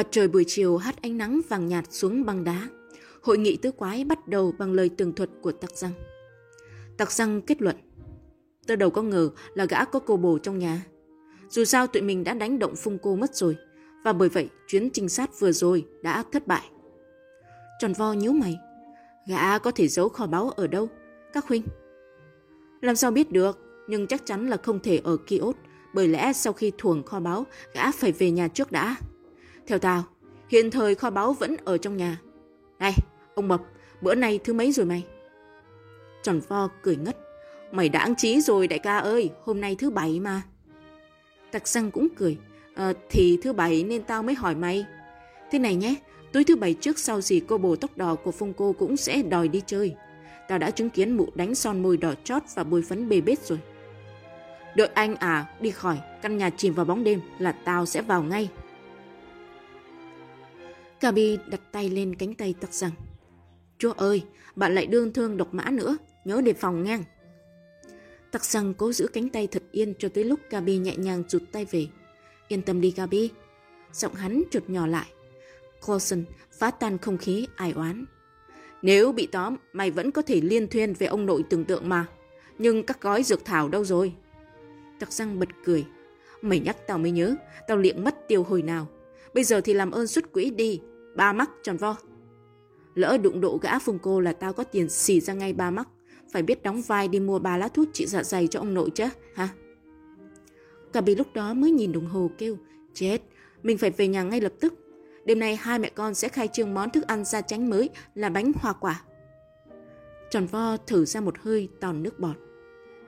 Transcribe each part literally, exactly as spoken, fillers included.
Mặt trời buổi chiều hắt ánh nắng vàng nhạt xuống băng đá. Hội nghị tứ quái bắt đầu bằng lời tường thuật của Tarzan. Tarzan kết luận: tớ đầu có ngờ là gã có cô bồ trong nhà. Dù sao tụi mình đã đánh động Phung Cô mất rồi, và bởi vậy chuyến trinh sát vừa rồi đã thất bại. Tròn vo nhíu mày: gã có thể giấu kho báu ở đâu, các huynh? Làm sao biết được, nhưng chắc chắn là không thể ở kiosk, bởi lẽ sau khi thuồng kho báu, gã phải về nhà trước đã. Theo tao, hiện thời kho báu vẫn ở trong nhà. Này, ông Mập, bữa nay thứ mấy rồi mày? Tròn vo cười ngất: mày đáng trí rồi đại ca ơi, hôm nay thứ bảy mà. Tarzan cũng cười: à, thì thứ bảy nên tao mới hỏi mày. Thế này nhé, tối thứ bảy trước sau gì cô bồ tóc đỏ của Phung Cô cũng sẽ đòi đi chơi. Tao đã chứng kiến mụ đánh son môi đỏ chót và bôi phấn bê bết rồi. Đợi anh à đi khỏi căn nhà chìm vào bóng đêm là tao sẽ vào ngay. Gaby đặt tay lên cánh tay Tarzan: chúa ơi, bạn lại đương thương độc mã nữa, nhớ đề phòng ngang. Tarzan cố giữ cánh tay thật yên cho tới lúc Gaby nhẹ nhàng rụt tay về. Yên tâm đi Gaby. Giọng hắn chợt nhỏ lại. Klausen phá tan không khí ai oán: nếu bị tóm, mày vẫn có thể liên thuyên về ông nội tưởng tượng mà. Nhưng các gói dược thảo đâu rồi? Tarzan bật cười: mày nhắc tao mới nhớ, tao liệng mất tiêu hồi nào. Bây giờ thì làm ơn xuất quỹ đi, ba mắc tròn vo. Lỡ đụng độ gã Phung Cô là tao có tiền xì ra ngay ba mắc. Phải biết đóng vai đi mua ba lá thuốc trị dạ dày cho ông nội chứ, hả? Gaby lúc đó mới nhìn đồng hồ kêu: chết, mình phải về nhà ngay lập tức. Đêm nay hai mẹ con sẽ khai trương món thức ăn gia chánh mới là bánh hoa quả. Tròn vo thử ra một hơi tòn nước bọt: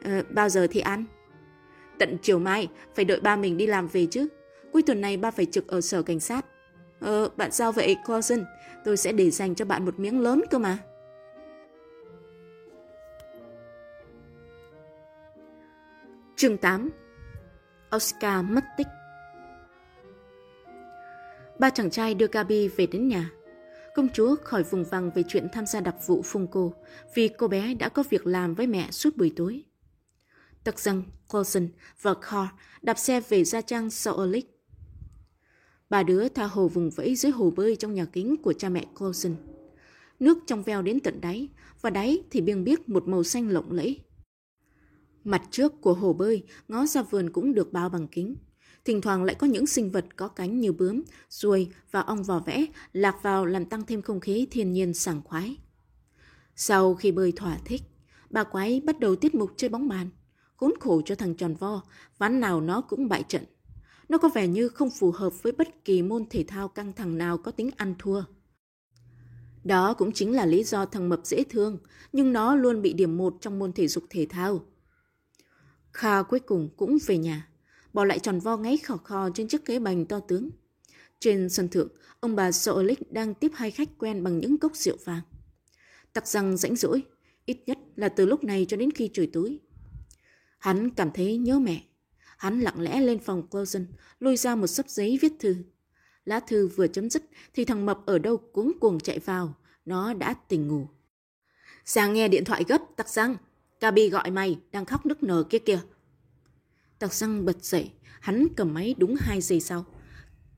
ờ, bao giờ thì ăn? Tận chiều mai, phải đợi ba mình đi làm về chứ. Cuối tuần này ba phải trực ở sở cảnh sát. Ờ, bạn sao vậy Cousin? Tôi sẽ để dành cho bạn một miếng lớn cơ mà. Chương tám. Oscar mất tích. Ba chàng trai đưa Gaby về đến nhà. Công chúa khỏi vùng vằng về chuyện tham gia đặc vụ Phung Cô vì cô bé đã có việc làm với mẹ suốt buổi tối. Tarzan, Klausen và Karl đạp xe về gia trang Sauerlich. Ba đứa tha hồ vùng vẫy dưới hồ bơi trong nhà kính của cha mẹ Klausen. Nước trong veo đến tận đáy, và đáy thì biêng biếc một màu xanh lộng lẫy. Mặt trước của hồ bơi ngó ra vườn cũng được bao bằng kính. Thỉnh thoảng lại có những sinh vật có cánh như bướm, ruồi và ong vò vẽ lạc vào làm tăng thêm không khí thiên nhiên sảng khoái. Sau khi bơi thỏa thích, bà quái bắt đầu tiết mục chơi bóng bàn. Khốn khổ cho thằng tròn vo, ván nào nó cũng bại trận. Nó có vẻ như không phù hợp với bất kỳ môn thể thao căng thẳng nào có tính ăn thua. Đó cũng chính là lý do thằng Mập dễ thương, nhưng nó luôn bị điểm một trong môn thể dục thể thao. Kha cuối cùng cũng về nhà, bỏ lại tròn vo ngáy khò khò trên chiếc ghế bành to tướng. Trên sân thượng, ông bà Sauerlich đang tiếp hai khách quen bằng những cốc rượu vàng. Tarzan rảnh rỗi, ít nhất là từ lúc này cho đến khi trời tối. Hắn cảm thấy nhớ mẹ. Hắn lặng lẽ lên phòng Klausen, lôi ra một xấp giấy viết thư. Lá thư vừa chấm dứt thì thằng Mập ở đâu cuống cuồng chạy vào, nó đã tỉnh ngủ. Sáng nghe điện thoại gấp, Tarzan. Gaby gọi mày, đang khóc nức nở kia kìa. Tarzan bật dậy, hắn cầm máy đúng hai giây sau.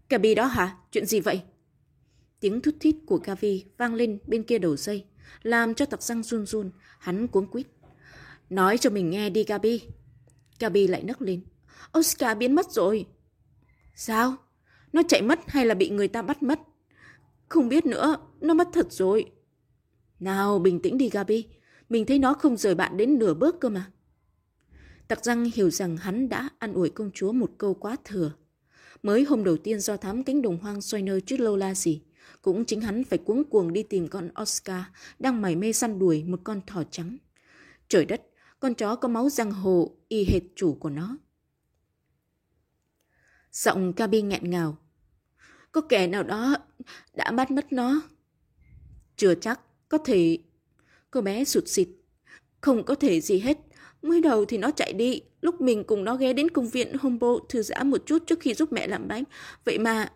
Gaby đó hả? Chuyện gì vậy? Tiếng thút thít của Gaby vang lên bên kia đầu dây, làm cho Tarzan run run, hắn cuống quýt. Nói cho mình nghe đi Gaby. Gaby lại nấc lên. Oscar biến mất rồi. Sao? Nó chạy mất hay là bị người ta bắt mất? Không biết nữa, nó mất thật rồi. Nào bình tĩnh đi Gaby, mình thấy nó không rời bạn đến nửa bước cơ mà. Tarzan hiểu rằng hắn đã an ủi công chúa một câu quá thừa. Mới hôm đầu tiên do thám cánh đồng hoang xoay nơi chút lâu la gì, cũng chính hắn phải cuống cuồng đi tìm con Oscar đang mải mê săn đuổi một con thỏ trắng. Trời đất, con chó có máu giang hồ y hệt chủ của nó. Giọng Gaby nghẹn ngào. Có kẻ nào đó đã bắt mất nó. Chưa chắc, có thể... Cô bé sụt sịt. Không có thể gì hết. Mới đầu thì nó chạy đi, lúc mình cùng nó ghé đến công viên Humboldt thư giãn một chút trước khi giúp mẹ làm bánh. Vậy mà...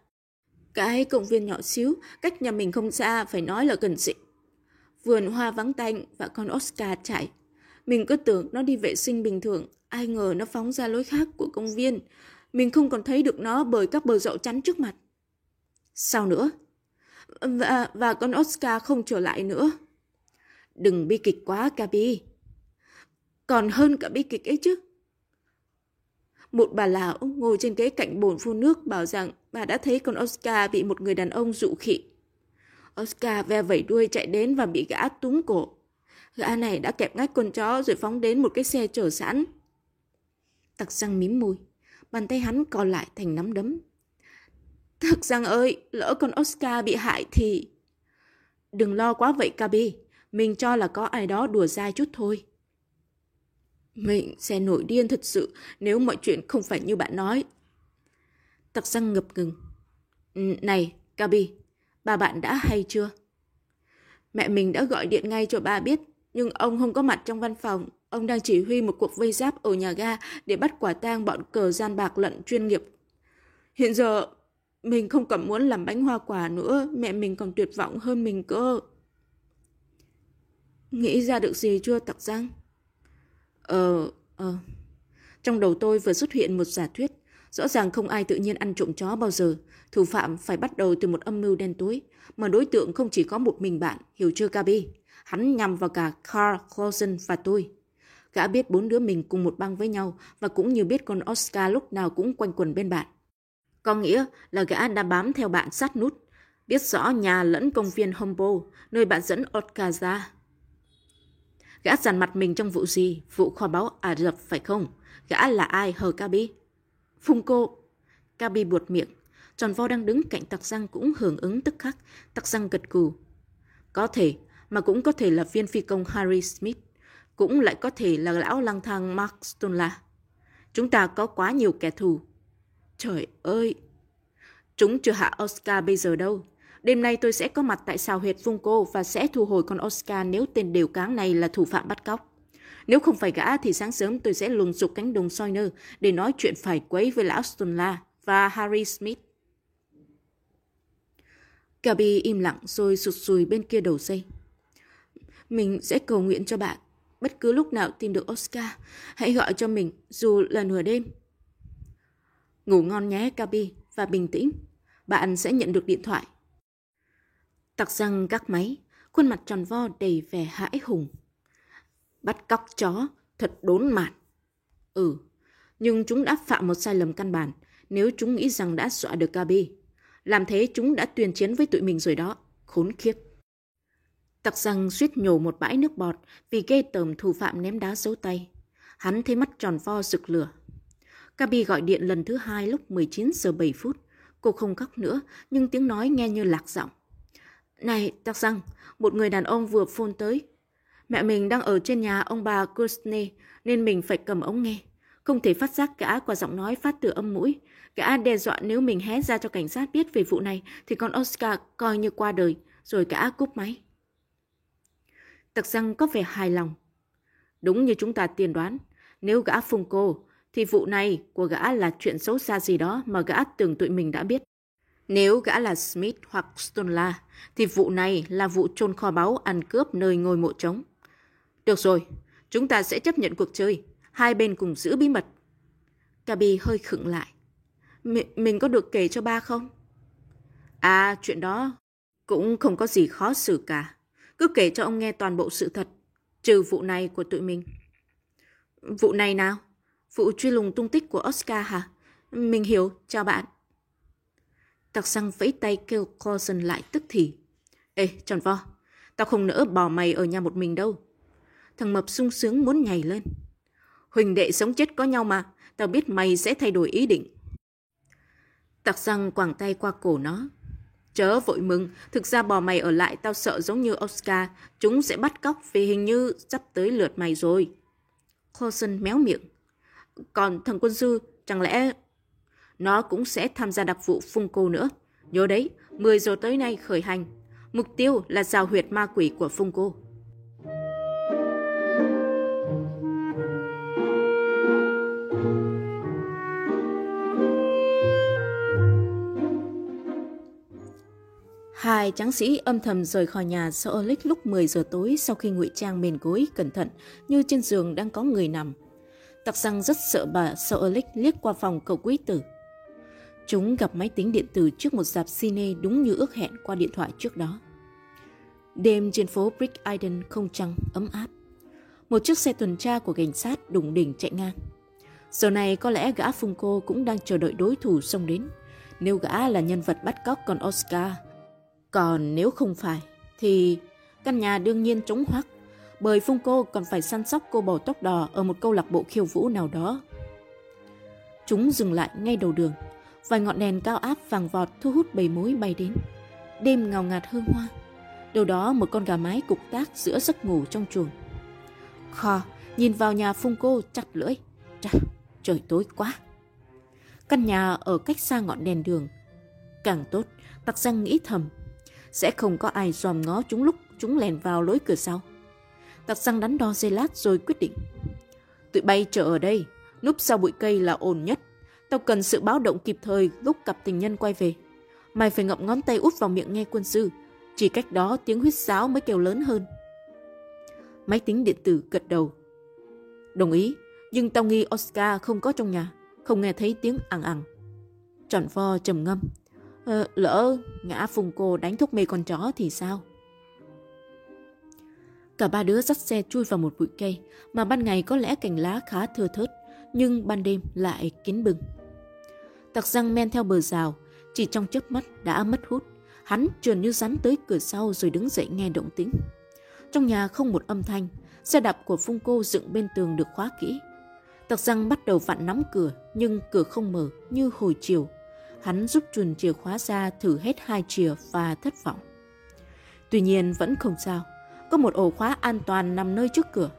Cái công viên nhỏ xíu, cách nhà mình không xa, phải nói là gần xịn. Vườn hoa vắng tanh và con Oscar chạy. Mình cứ tưởng nó đi vệ sinh bình thường, ai ngờ nó phóng ra lối khác của công viên. Mình không còn thấy được nó bởi các bờ rậu chắn trước mặt. Sao nữa? Và, và con Oscar không trở lại nữa. Đừng bi kịch quá, Gaby. Còn hơn cả bi kịch ấy chứ. Một bà lão ngồi trên ghế cạnh bồn phun nước bảo rằng bà đã thấy con Oscar bị một người đàn ông dụ khỉ. Oscar ve vẩy đuôi chạy đến và bị gã túm cổ. Gã này đã kẹp ngách con chó rồi phóng đến một cái xe chở sẵn. Tarzan mím môi, bàn tay hắn co lại thành nắm đấm. Tarzan ơi, lỡ con Oscar bị hại thì... Đừng lo quá vậy, Gaby. Mình cho là có ai đó đùa dai chút thôi. Mình sẽ nổi điên thật sự nếu mọi chuyện không phải như bạn nói. Tarzan ngập ngừng. Này, Gaby, bà bạn đã hay chưa? Mẹ mình đã gọi điện ngay cho ba biết, nhưng ông không có mặt trong văn phòng. Ông đang chỉ huy một cuộc vây giáp ở nhà ga để bắt quả tang bọn cờ gian bạc lận chuyên nghiệp. Hiện giờ mình không còn muốn làm bánh hoa quả nữa, mẹ mình còn tuyệt vọng hơn mình cơ. Nghĩ ra được gì chưa, Tarzan? Ờ, ờ. Trong đầu tôi vừa xuất hiện một giả thuyết. Rõ ràng không ai tự nhiên ăn trộm chó bao giờ. Thủ phạm phải bắt đầu từ một âm mưu đen tối. Mà đối tượng không chỉ có một mình bạn, hiểu chưa, Gaby? Hắn nhằm vào cả Karl Klausen và tôi. Gã biết bốn đứa mình cùng một băng với nhau và cũng như biết con Oscar lúc nào cũng quanh quẩn bên bạn. Có nghĩa là gã đã bám theo bạn sát nút, biết rõ nhà lẫn công viên Humboldt, nơi bạn dẫn Oscar ra. Gã dàn mặt mình trong vụ gì? Vụ kho báu Ả Rập phải không? Gã là ai hờ Gaby? Phung Cô. Gaby buột miệng. Tròn vo đang đứng cạnh Tarzan cũng hưởng ứng tức khắc. Tarzan gật gù. Có thể, mà cũng có thể là viên phi công Harry Smith. Cũng lại có thể là lão lang thang Mark Stoller. Chúng ta có quá nhiều kẻ thù. Trời ơi! Chúng chưa hạ Oscar bây giờ đâu. Đêm nay tôi sẽ có mặt tại xào huyệt Phung Cô và sẽ thu hồi con Oscar nếu tên đều cáng này là thủ phạm bắt cóc. Nếu không phải gã thì sáng sớm tôi sẽ lùng sục cánh đồng soi nơ để nói chuyện phải quấy với lão Stoller và Harry Smith. Gaby im lặng rồi sụt sùi bên kia đầu dây. Mình sẽ cầu nguyện cho bạn. Bất cứ lúc nào tìm được Oscar, hãy gọi cho mình dù là nửa đêm. Ngủ ngon nhé, Gaby, và bình tĩnh. Bạn sẽ nhận được điện thoại. Tarzan gác máy, khuôn mặt tròn vo đầy vẻ hãi hùng. Bắt cóc chó, thật đốn mạt. Ừ, nhưng chúng đã phạm một sai lầm căn bản nếu chúng nghĩ rằng đã dọa được Gaby. Làm thế chúng đã tuyên chiến với tụi mình rồi đó, khốn khiếp. Tarzan suýt nhổ một bãi nước bọt vì ghê tởm thủ phạm ném đá giấu tay. Hắn thấy mắt tròn vo rực lửa. Gaby gọi điện lần thứ hai lúc mười chín giờ bảy phút. Cô không khóc nữa, nhưng tiếng nói nghe như lạc giọng. Này, Tarzan, một người đàn ông vừa phone tới. Mẹ mình đang ở trên nhà ông bà Kursne nên mình phải cầm ống nghe. Không thể phát giác gã qua giọng nói phát từ âm mũi. Gã đe dọa nếu mình hé ra cho cảnh sát biết về vụ này thì con Oscar coi như qua đời, rồi gã cúp máy. Tarzan có vẻ hài lòng. Đúng như chúng ta tiên đoán, nếu gã Phung Cô thì vụ này của gã là chuyện xấu xa gì đó mà gã tưởng tụi mình đã biết. Nếu gã là Smith hoặc Stoller thì vụ này là vụ chôn kho báu ăn cướp nơi ngôi mộ trống. Được rồi, chúng ta sẽ chấp nhận cuộc chơi. Hai bên cùng giữ bí mật. Gaby hơi khựng lại. M- mình có được kể cho ba không? À, chuyện đó cũng không có gì khó xử cả. Cứ kể cho ông nghe toàn bộ sự thật, trừ vụ này của tụi mình. Vụ này nào? Vụ truy lùng tung tích của Oscar hả? Mình hiểu, chào bạn. Tarzan vẫy tay kêu Carson lại tức thì. Ê, tròn vo, tao không nỡ bỏ mày ở nhà một mình đâu. Thằng mập sung sướng muốn nhảy lên. Huỳnh đệ sống chết có nhau mà, tao biết mày sẽ thay đổi ý định. Tarzan quàng tay qua cổ nó. Chớ vội mừng, thực ra bỏ mày ở lại tao sợ giống như Oscar, chúng sẽ bắt cóc vì hình như sắp tới lượt mày rồi. Carson méo miệng. Còn thằng quân sư, chẳng lẽ... Nó cũng sẽ tham gia đặc vụ Phung Cô nữa. Nhớ đấy, mười giờ tới nay khởi hành. Mục tiêu là rào huyệt ma quỷ của Phung Cô. Hai tráng sĩ âm thầm rời khỏi nhà Sauerlich lúc mười giờ tối sau khi ngụy trang mền gối cẩn thận như trên giường đang có người nằm. Tarzan rất sợ bà Sauerlich liếc qua phòng cầu quý tử. Chúng gặp máy tính điện tử trước một rạp cine đúng như ước hẹn qua điện thoại trước đó. Đêm trên phố Brick Iden không trăng, ấm áp. Một chiếc xe tuần tra của cảnh sát đùng đỉnh chạy ngang. Giờ này có lẽ gã Phung Cô cũng đang chờ đợi đối thủ xông đến. Nếu gã là nhân vật bắt cóc còn Oscar. Còn nếu không phải thì căn nhà đương nhiên trống hoắc, bởi Phung Cô còn phải săn sóc cô bò tóc đỏ ở một câu lạc bộ khiêu vũ nào đó. Chúng dừng lại ngay đầu đường. Vài ngọn đèn cao áp vàng vọt thu hút bầy mối bay đến. Đêm ngào ngạt hương hoa. Đâu đó một con gà mái cục tác giữa giấc ngủ trong chuồng. Khò, nhìn vào nhà Phung Cô chặt lưỡi. Chà, trời tối quá. Căn nhà ở cách xa ngọn đèn đường. Càng tốt, Tarzan nghĩ thầm. Sẽ không có ai dòm ngó chúng lúc chúng lèn vào lối cửa sau. Tarzan đắn đo giây lát rồi quyết định. Tụi bay chờ ở đây, núp sau bụi cây là ổn nhất. Tao cần sự báo động kịp thời lúc cặp tình nhân quay về. Mày phải ngậm ngón tay út vào miệng nghe quân sư. Chỉ cách đó tiếng huýt sáo mới kêu lớn hơn. Máy tính điện tử gật đầu. Đồng ý, nhưng tao nghi Oscar không có trong nhà. Không nghe thấy tiếng ằng ằng. Tròn vo trầm ngâm. Ờ, lỡ ngã Phung Cô đánh thuốc mê con chó thì sao? Cả ba đứa dắt xe chui vào một bụi cây mà ban ngày có lẽ cành lá khá thưa thớt, nhưng ban đêm lại kín bừng. Tarzan men theo bờ rào, chỉ trong chớp mắt đã mất hút. Hắn trườn như rắn tới cửa sau rồi đứng dậy nghe động tĩnh. Trong nhà không một âm thanh, xe đạp của Phung Cô dựng bên tường được khóa kỹ. Tarzan bắt đầu vặn nắm cửa, nhưng cửa không mở như hồi chiều. Hắn rút chùn chìa khóa ra thử hết hai chìa và thất vọng. Tuy nhiên vẫn không sao, có một ổ khóa an toàn nằm nơi trước cửa.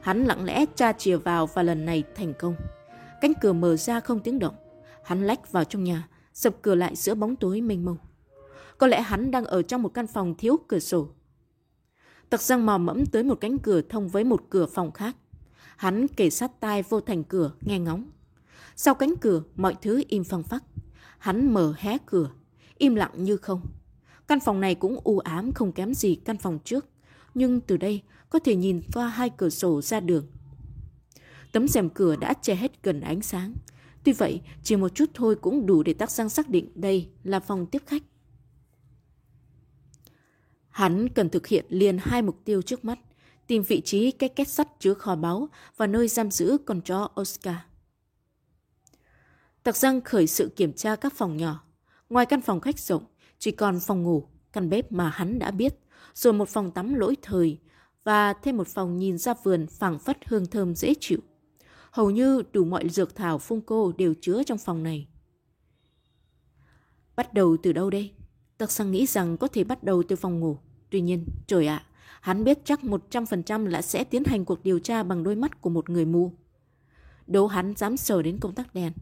Hắn lặng lẽ tra chìa vào và lần này thành công. Cánh cửa mở ra không tiếng động. Hắn lách vào trong nhà, sập cửa lại giữa bóng tối mênh mông. Có lẽ hắn đang ở trong một căn phòng thiếu cửa sổ. Tarzan mò mẫm tới một cánh cửa thông với một cửa phòng khác. Hắn kề sát tai vô thành cửa, nghe ngóng. Sau cánh cửa, mọi thứ im phăng phắc. Hắn mở hé cửa, im lặng như không. Căn phòng này cũng u ám không kém gì căn phòng trước, nhưng từ đây có thể nhìn qua hai cửa sổ ra đường. Tấm rèm cửa đã che hết gần ánh sáng. Tuy vậy, chỉ một chút thôi cũng đủ để Tarzan xác định đây là phòng tiếp khách. Hắn cần thực hiện liền hai mục tiêu trước mắt, tìm vị trí cái két sắt chứa kho báu và nơi giam giữ con chó Oscar. Tarzan khởi sự kiểm tra các phòng nhỏ. Ngoài căn phòng khách rộng, chỉ còn phòng ngủ, căn bếp mà hắn đã biết, rồi một phòng tắm lỗi thời và thêm một phòng nhìn ra vườn phảng phất hương thơm dễ chịu. Hầu như đủ mọi dược thảo Phung Cô đều chứa trong phòng này. Bắt đầu từ đâu đây? Tarzan nghĩ rằng có thể bắt đầu từ phòng ngủ. Tuy nhiên, trời ạ, à, hắn biết chắc một trăm phần trăm là sẽ tiến hành cuộc điều tra bằng đôi mắt của một người mù. Đố hắn dám sờ đến công tắc đèn.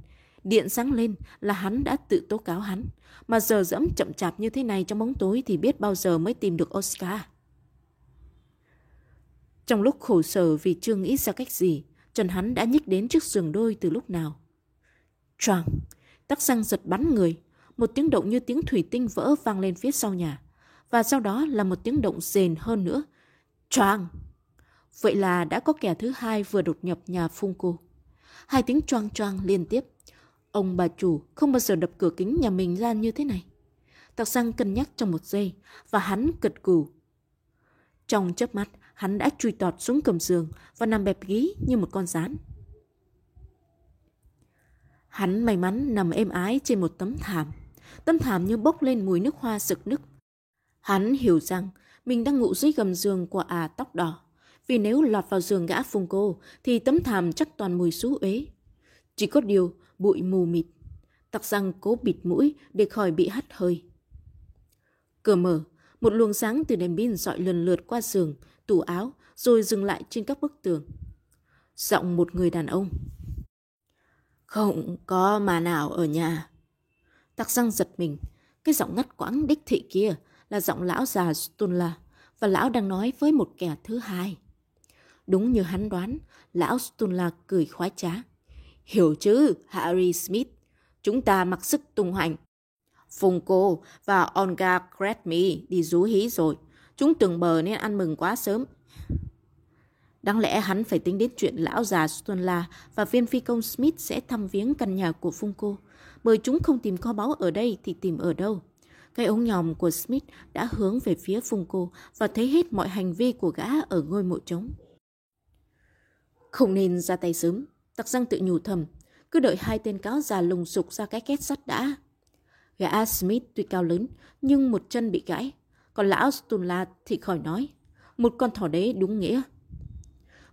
Điện sáng lên là hắn đã tự tố cáo hắn. Mà giờ dẫm chậm chạp như thế này trong bóng tối thì biết bao giờ mới tìm được Oscar. Trong lúc khổ sở vì chưa nghĩ ra cách gì, chân hắn đã nhích đến chiếc giường đôi từ lúc nào. Choàng, Tarzan giật bắn người. Một tiếng động như tiếng thủy tinh vỡ vang lên phía sau nhà. Và sau đó là một tiếng động rền hơn nữa. Choang! Vậy là đã có kẻ thứ hai vừa đột nhập nhà Phung Cô. Hai tiếng choang choang liên tiếp. Ông bà chủ không bao giờ đập cửa kính nhà mình ra như thế này. Tarzan cân nhắc trong một giây và hắn gật gù. Trong chớp mắt, hắn đã chui tọt xuống cầm giường và nằm bẹp gí như một con gián. Hắn may mắn nằm êm ái trên một tấm thảm. Tấm thảm như bốc lên mùi nước hoa sực nức. Hắn hiểu rằng mình đang ngủ dưới gầm giường của à tóc đỏ, vì nếu lọt vào giường gã Phung Cô thì tấm thảm chắc toàn mùi xú uế. Chỉ có điều bụi mù mịt. Tarzan cố bịt mũi để khỏi bị hắt hơi. Cửa mở, một luồng sáng từ đèn pin rọi lần lượt qua giường, tủ áo, rồi dừng lại trên các bức tường. Giọng một người đàn ông. Không có mà nào ở nhà. Tarzan giật mình. Cái giọng ngắt quãng đích thị kia là giọng lão già Stoller, và lão đang nói với một kẻ thứ hai. Đúng như hắn đoán, lão Stoller cười khoái trá. Hiểu chứ, Harry Smith, chúng ta mặc sức tung hoành. Phung Cô và Olga Gregmy đi rú hí rồi, chúng từng bờ nên ăn mừng quá sớm. Đáng lẽ hắn phải tính đến chuyện lão già Stoller và viên phi công Smith sẽ thăm viếng căn nhà của Phung Cô. Bởi chúng không tìm kho báu ở đây thì tìm ở đâu? Cái ống nhòm của Smith đã hướng về phía Phung Cô và thấy hết mọi hành vi của gã ở ngôi mộ trống. Không nên ra tay sớm, Tarzan tự nhủ thầm. Cứ đợi hai tên cáo già lùng sục ra cái két sắt đã. Gã Smith tuy cao lớn nhưng một chân bị gãy, còn lão Stoller thì khỏi nói. Một con thỏ đế đúng nghĩa.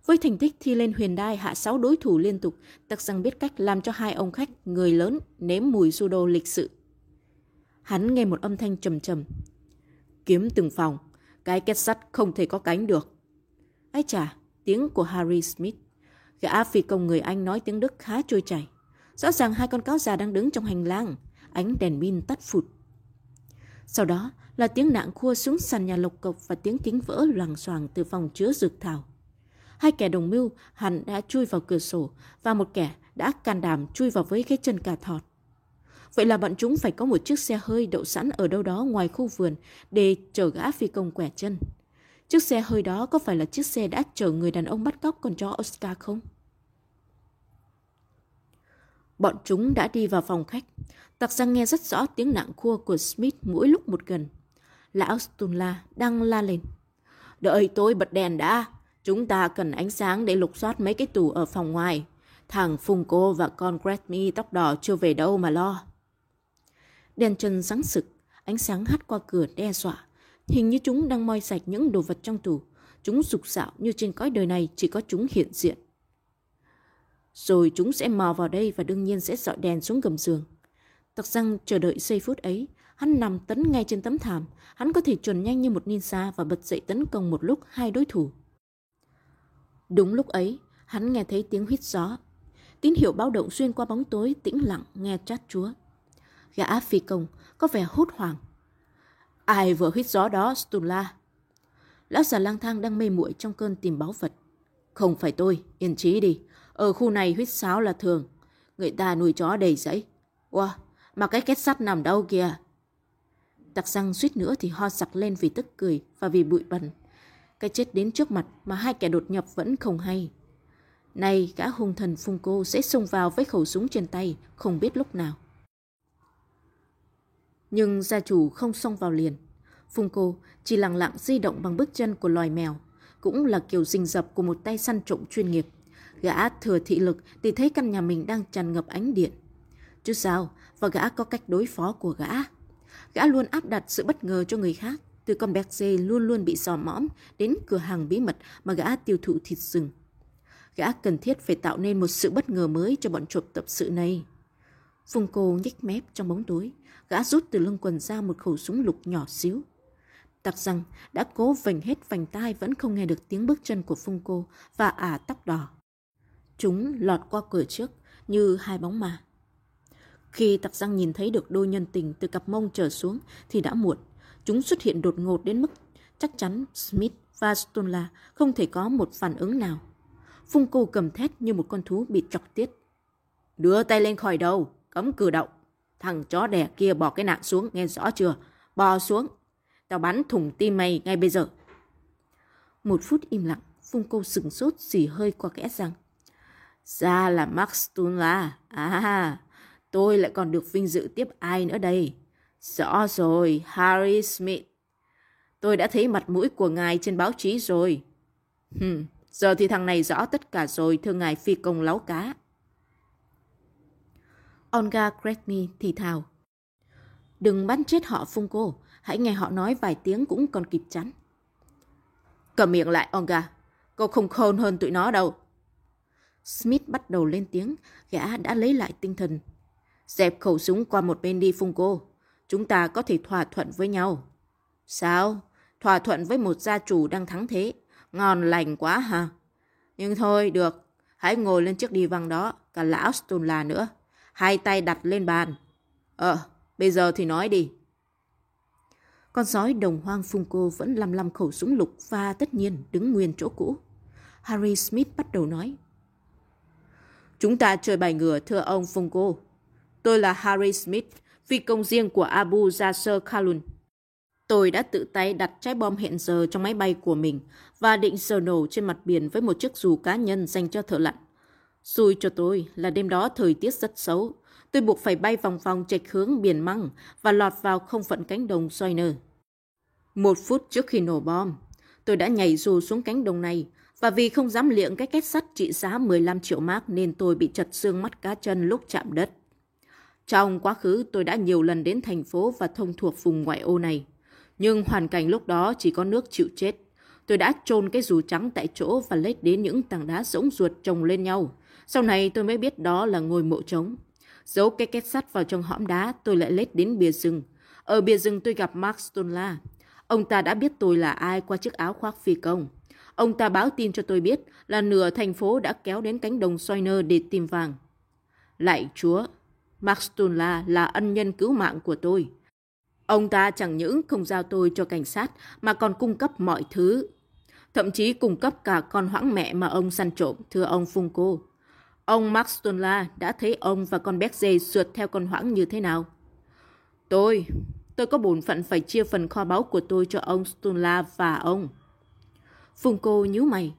Với thành tích thi lên huyền đai hạ sáu đối thủ liên tục, Tarzan biết cách làm cho hai ông khách người lớn nếm mùi judo lịch sự. Hắn nghe một âm thanh trầm trầm. Kiếm từng phòng, cái két sắt không thể có cánh được. Ái chà, tiếng của Harry Smith. Gã phi công người Anh nói tiếng Đức khá trôi chảy. Rõ ràng hai con cáo già đang đứng trong hành lang, ánh đèn pin tắt phụt. Sau đó là tiếng nạng khua xuống sàn nhà lộc cộc và tiếng kính vỡ loằng xoàng từ phòng chứa dược thảo. Hai kẻ đồng mưu hẳn đã chui vào cửa sổ và một kẻ đã can đảm chui vào với cái chân cà thọt. Vậy là bọn chúng phải có một chiếc xe hơi đậu sẵn ở đâu đó ngoài khu vườn để chở gã phi công quẻ chân. Chiếc xe hơi đó có phải là chiếc xe đã chở người đàn ông bắt cóc con chó Oscar không? Bọn chúng đã đi vào phòng khách. Tarzan nghe rất rõ tiếng nạng khua của Smith mỗi lúc một gần. Lão Stoller đang la lên. Đợi tôi bật đèn đã. Chúng ta cần ánh sáng để lục soát mấy cái tủ ở phòng ngoài. Thằng Phung Cô và con Gregmy tóc đỏ chưa về đâu mà lo. Đèn chân sáng sực, ánh sáng hắt qua cửa đe dọa. Hình như chúng đang moi sạch những đồ vật trong tủ. Chúng sục sạo như trên cõi đời này chỉ có chúng hiện diện. Rồi chúng sẽ mò vào đây và đương nhiên sẽ dọi đèn xuống gầm giường. Tarzan chờ đợi giây phút ấy. Hắn nằm tấn ngay trên tấm thảm. Hắn có thể chuồn nhanh như một ninja và bật dậy tấn công một lúc hai đối thủ. Đúng lúc ấy, hắn nghe thấy tiếng huýt gió. Tín hiệu báo động xuyên qua bóng tối tĩnh lặng nghe chát chúa. Gã phi công có vẻ hốt hoảng. Ai vừa huýt gió đó, Stoller? Lão già lang thang đang mê muội trong cơn tìm báu vật. Không phải tôi, yên trí đi. Ở khu này huýt sáo là thường. Người ta nuôi chó đầy dẫy. Wow, mà cái két sắt nằm đâu kìa? Tarzan suýt nữa thì ho sặc lên vì tức cười và vì bụi bẩn. Cái chết đến trước mặt mà hai kẻ đột nhập vẫn không hay. Nay gã hung thần Phung Cô sẽ xông vào với khẩu súng trên tay không biết lúc nào. Nhưng gia chủ không xông vào liền. Phung Cô chỉ lặng lặng di động bằng bước chân của loài mèo, cũng là kiểu rình rập của một tay săn trộm chuyên nghiệp. Gã thừa thị lực thì thấy căn nhà mình đang tràn ngập ánh điện. Chứ sao, và gã có cách đối phó của gã. Gã luôn áp đặt sự bất ngờ cho người khác, từ con bé dê luôn luôn bị dò mõm đến cửa hàng bí mật mà gã tiêu thụ thịt rừng. Gã cần thiết phải tạo nên một sự bất ngờ mới cho bọn trộm tập sự này. Phung Cô nhích mép trong bóng tối, gã rút từ lưng quần ra một khẩu súng lục nhỏ xíu. Tarzan đã cố vành hết vành tai vẫn không nghe được tiếng bước chân của Phung Cô và ả à tóc đỏ. Chúng lọt qua cửa trước như hai bóng ma. Khi Tarzan nhìn thấy được đôi nhân tình từ cặp mông trở xuống thì đã muộn. Chúng xuất hiện đột ngột đến mức chắc chắn Smith và Stoller không thể có một phản ứng nào. Phung Cô cầm thét như một con thú bị chọc tiết. Đưa tay lên khỏi đầu, cấm cử động. Thằng chó đẻ kia bỏ cái nạng xuống, nghe rõ chưa? Bò xuống. Tao bắn thủng tim mày ngay bây giờ. Một phút im lặng, Phung Cô sửng sốt xì hơi qua kẽ răng. Ra là Mark Stoller. À, tôi lại còn được vinh dự tiếp ai nữa đây? Rõ rồi, Harry Smith. Tôi đã thấy mặt mũi của ngài trên báo chí rồi. Hừm, giờ thì thằng này rõ tất cả rồi, thưa ngài phi công láo cá. Olga Gregmy thì thào. Đừng bắn chết họ Phung Cô, hãy nghe họ nói vài tiếng cũng còn kịp chắn. Cầm miệng lại Olga, cô không khôn hơn tụi nó đâu. Smith bắt đầu lên tiếng, gã đã lấy lại tinh thần. Dẹp khẩu súng qua một bên đi Phung Cô. Chúng ta có thể thỏa thuận với nhau. Sao? Thỏa thuận với một gia chủ đang thắng thế. Ngon lành quá hả? Nhưng thôi, được. Hãy ngồi lên chiếc đi văng đó, cả lão Stoller nữa. Hai tay đặt lên bàn. Ờ, bây giờ thì nói đi. Con sói đồng hoang Phung Cô vẫn lăm lăm khẩu súng lục và tất nhiên đứng nguyên chỗ cũ. Harry Smith bắt đầu nói. Chúng ta chơi bài ngửa thưa ông Phung Cô. Tôi là Harry Smith, phi công riêng của Abu Jasser Khalun. Tôi đã tự tay đặt trái bom hẹn giờ trong máy bay của mình và định sờ nổ trên mặt biển với một chiếc dù cá nhân dành cho thợ lặn. Xui cho tôi là đêm đó thời tiết rất xấu. Tôi buộc phải bay vòng vòng chệch hướng biển Măng và lọt vào không phận cánh đồng Soiner. Một phút trước khi nổ bom, tôi đã nhảy dù xuống cánh đồng này và vì không dám liệng cái két sắt trị giá mười lăm triệu mark nên tôi bị chật xương mắt cá chân lúc chạm đất. Trong quá khứ tôi đã nhiều lần đến thành phố và thông thuộc vùng ngoại ô này. Nhưng hoàn cảnh lúc đó chỉ có nước chịu chết. Tôi đã chôn cái dù trắng tại chỗ và lết đến những tảng đá rỗng ruột chồng lên nhau. Sau này tôi mới biết đó là ngôi mộ trống. Giấu cái két sắt vào trong hõm đá, tôi lại lết đến bìa rừng. Ở bìa rừng tôi gặp Mark Stoller. Ông ta đã biết tôi là ai qua chiếc áo khoác phi công. Ông ta báo tin cho tôi biết là nửa thành phố đã kéo đến cánh đồng Soiner để tìm vàng. Lạy Chúa, Mark Stoller là ân nhân cứu mạng của tôi. Ông ta chẳng những không giao tôi cho cảnh sát mà còn cung cấp mọi thứ. Thậm chí cung cấp cả con hoãng mẹ mà ông săn trộm, thưa ông Phung Cô. Ông Mark Stoller đã thấy ông và con béc dê sượt theo con hoãng như thế nào? Tôi, tôi có bổn phận phải chia phần kho báu của tôi cho ông Stoller và ông. Phung Cô nhíu mày.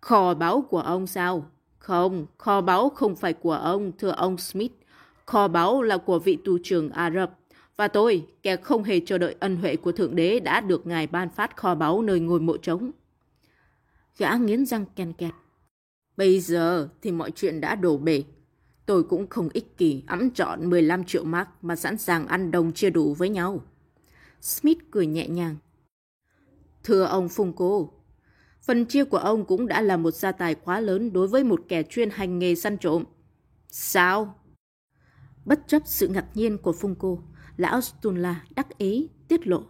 Kho báu của ông sao? Không, kho báu không phải của ông, thưa ông Smith. Kho báu là của vị tù trưởng Ả Rập. Và tôi, kẻ không hề chờ đợi ân huệ của Thượng Đế đã được Ngài ban phát kho báu nơi ngôi mộ trống. Gã nghiến răng ken kẹt. Bây giờ thì mọi chuyện đã đổ bể. Tôi cũng không ích kỷ ẵm trọn mười lăm triệu mark mà sẵn sàng ăn đồng chia đủ với nhau. Smith cười nhẹ nhàng. Thưa ông Phung Cô, phần chia của ông cũng đã là một gia tài quá lớn đối với một kẻ chuyên hành nghề săn trộm. Sao? Bất chấp sự ngạc nhiên của Phung Cô, lão Stoller đắc ý tiết lộ.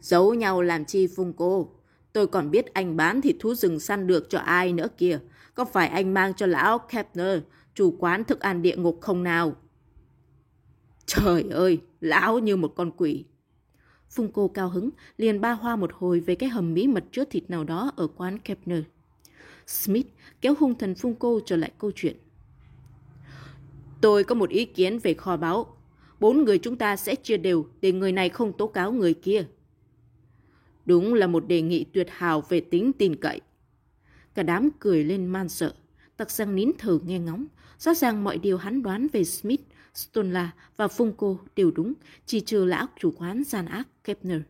Giấu nhau làm chi Phung Cô? Tôi còn biết anh bán thịt thú rừng săn được cho ai nữa kìa. Có phải anh mang cho lão Kepner, chủ quán thức ăn địa ngục không nào? Trời ơi, lão như một con quỷ. Phung Cô cao hứng, liền ba hoa một hồi về cái hầm bí mật chứa thịt nào đó ở quán Kepner. Smith kéo hung thần Phung Cô trở lại câu chuyện. Tôi có một ý kiến về kho báu. Bốn người chúng ta sẽ chia đều để người này không tố cáo người kia. Đúng là một đề nghị tuyệt hảo về tính tin cậy. Cả đám cười lên man sợ. Tarzan nín thở nghe ngóng. Rõ ràng mọi điều hắn đoán về Smith, Stoller và Phung Cô đều đúng, chỉ trừ lão chủ quán gian ác Kepner.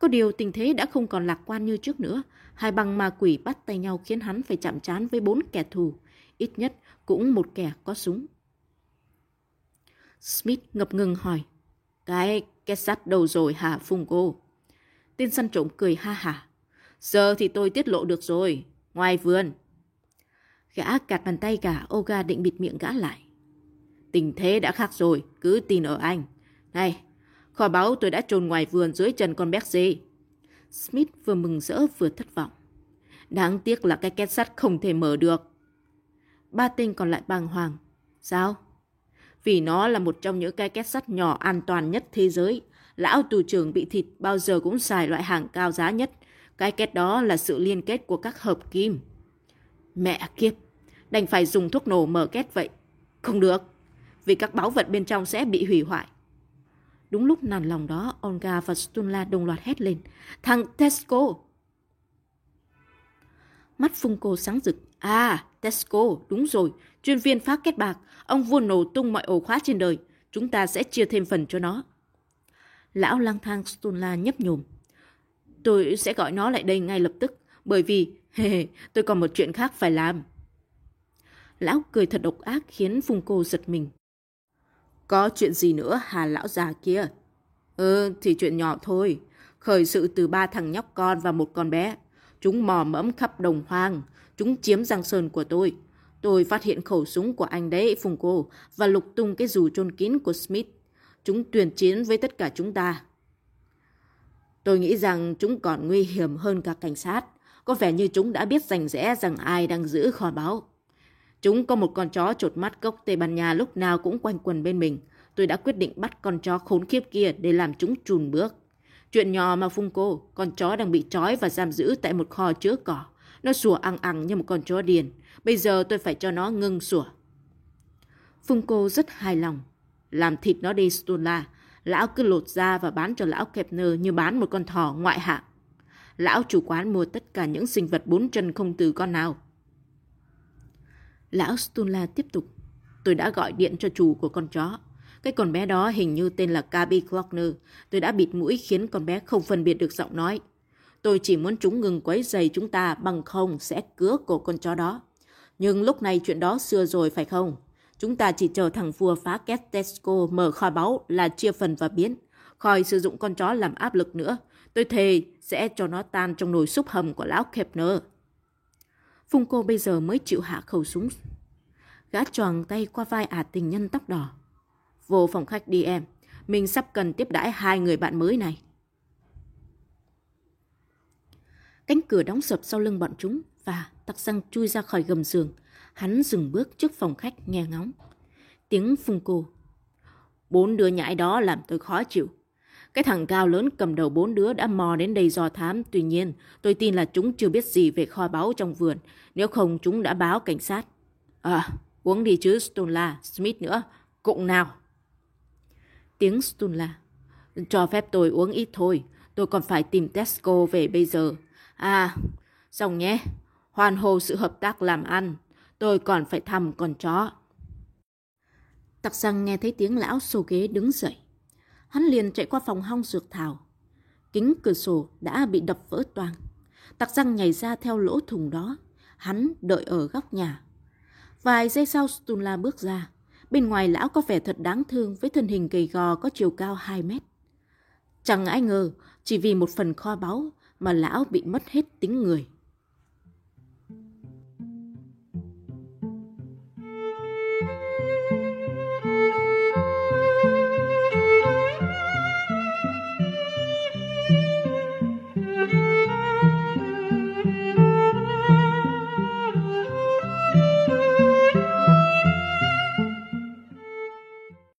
Có điều tình thế đã không còn lạc quan như trước nữa. Hai băng ma quỷ bắt tay nhau khiến hắn phải chạm trán với bốn kẻ thù. Ít nhất cũng một kẻ có súng. Smith ngập ngừng hỏi. Cái két sắt đâu rồi hả Phung Cô? Tên săn trộm cười ha hả. Giờ thì tôi tiết lộ được rồi. Ngoài vườn. Gã cạt bàn tay gã Olga định bịt miệng gã lại. Tình thế đã khác rồi. Cứ tin ở anh. Này, kho báu tôi đã chôn ngoài vườn dưới chân con béc dê. Smith vừa mừng rỡ vừa thất vọng. Đáng tiếc là cái két sắt không thể mở được. Ba tên còn lại bàng hoàng. Sao? Vì nó là một trong những cái két sắt nhỏ an toàn nhất thế giới. Lão tù trưởng bị thịt bao giờ cũng xài loại hàng cao giá nhất. Cái két đó là sự liên kết của các hợp kim. Mẹ kiếp, đành phải dùng thuốc nổ mở két vậy. Không được, vì các báu vật bên trong sẽ bị hủy hoại. Đúng lúc nản lòng đó, Olga và Stoller đồng loạt hét lên. Thằng Tesco! Mắt Phung Cô sáng rực. À, Tesco, đúng rồi, chuyên viên phá két bạc. Ông vua nổ tung mọi ổ khóa trên đời. Chúng ta sẽ chia thêm phần cho nó. Lão lang thang Stoller nhấp nhổm. Tôi sẽ gọi nó lại đây ngay lập tức, bởi vì tôi còn một chuyện khác phải làm. Lão cười thật độc ác khiến Phung Cô giật mình. Có chuyện gì nữa hà lão già kia? Ừ, thì chuyện nhỏ thôi. Khởi sự từ ba thằng nhóc con và một con bé. Chúng mò mẫm khắp đồng hoang. Chúng chiếm giang sơn của tôi. Tôi phát hiện khẩu súng của anh đấy, Phung Cô, và lục tung cái dù chôn kín của Smith. Chúng tuyển chiến với tất cả chúng ta. Tôi nghĩ rằng chúng còn nguy hiểm hơn cả cảnh sát. Có vẻ như chúng đã biết rành rẽ rằng ai đang giữ kho báu. Chúng có một con chó chột mắt gốc Tây Ban Nha lúc nào cũng quanh quần bên mình. Tôi đã quyết định bắt con chó khốn kiếp kia để làm chúng chùn bước. Chuyện nhỏ mà Phung Cô, con chó đang bị trói và giam giữ tại một kho chứa cỏ. Nó sủa ăng ăng như một con chó điên. Bây giờ tôi phải cho nó ngưng sủa. Phung Cô rất hài lòng. Làm thịt nó đi Stoller. lão cứ lột da và bán cho lão Kepner như bán một con thỏ ngoại hạng. Lão chủ quán mua tất cả những sinh vật bốn chân không từ con nào. Lão Stunla tiếp tục. Tôi đã gọi điện cho chủ của con chó. Cái con bé đó hình như tên là Gaby Glockner. Tôi đã bịt mũi khiến con bé không phân biệt được giọng nói. Tôi chỉ muốn chúng ngừng quấy rầy chúng ta, bằng không sẽ cứa cổ con chó đó. Nhưng lúc này chuyện đó xưa rồi phải không? Chúng ta chỉ chờ thằng vua phá két Tesco mở kho báu là chia phần và biến. Khỏi sử dụng con chó làm áp lực nữa. Tôi thề sẽ cho nó tan trong nồi súp hầm của lão Kepner. Phung Cô bây giờ mới chịu hạ khẩu súng. Gã choàng tay qua vai ả tình nhân tóc đỏ. Vô phòng khách đi em. Mình sắp cần tiếp đãi hai người bạn mới này. Cánh cửa đóng sập sau lưng bọn chúng và Tarzan chui ra khỏi gầm giường. Hắn dừng bước trước phòng khách nghe ngóng. Tiếng Phung Cô. Bốn đứa nhãi đó làm tôi khó chịu. Cái thằng cao lớn cầm đầu bốn đứa đã mò đến đây dò thám. Tuy nhiên, tôi tin là chúng chưa biết gì về kho báu trong vườn. Nếu không, chúng đã báo cảnh sát. À, uống đi chứ Stunla, Smith nữa. Cụng nào. Tiếng Stunla. Cho phép tôi uống ít thôi. Tôi còn phải tìm Tesco về bây giờ. À, xong nhé. Hoan hô sự hợp tác làm ăn. Tôi còn phải thăm con chó. Tarzan nghe thấy tiếng lão xô ghế đứng dậy. Hắn liền chạy qua phòng hong dược thảo. Kính cửa sổ đã bị đập vỡ toang. Tarzan nhảy ra theo lỗ thùng đó. Hắn đợi ở góc nhà. Vài giây sau Stunla bước ra. Bên ngoài lão có vẻ thật đáng thương với thân hình gầy gò có chiều cao hai mét. Chẳng ai ngờ chỉ vì một phần kho báu mà lão bị mất hết tính người.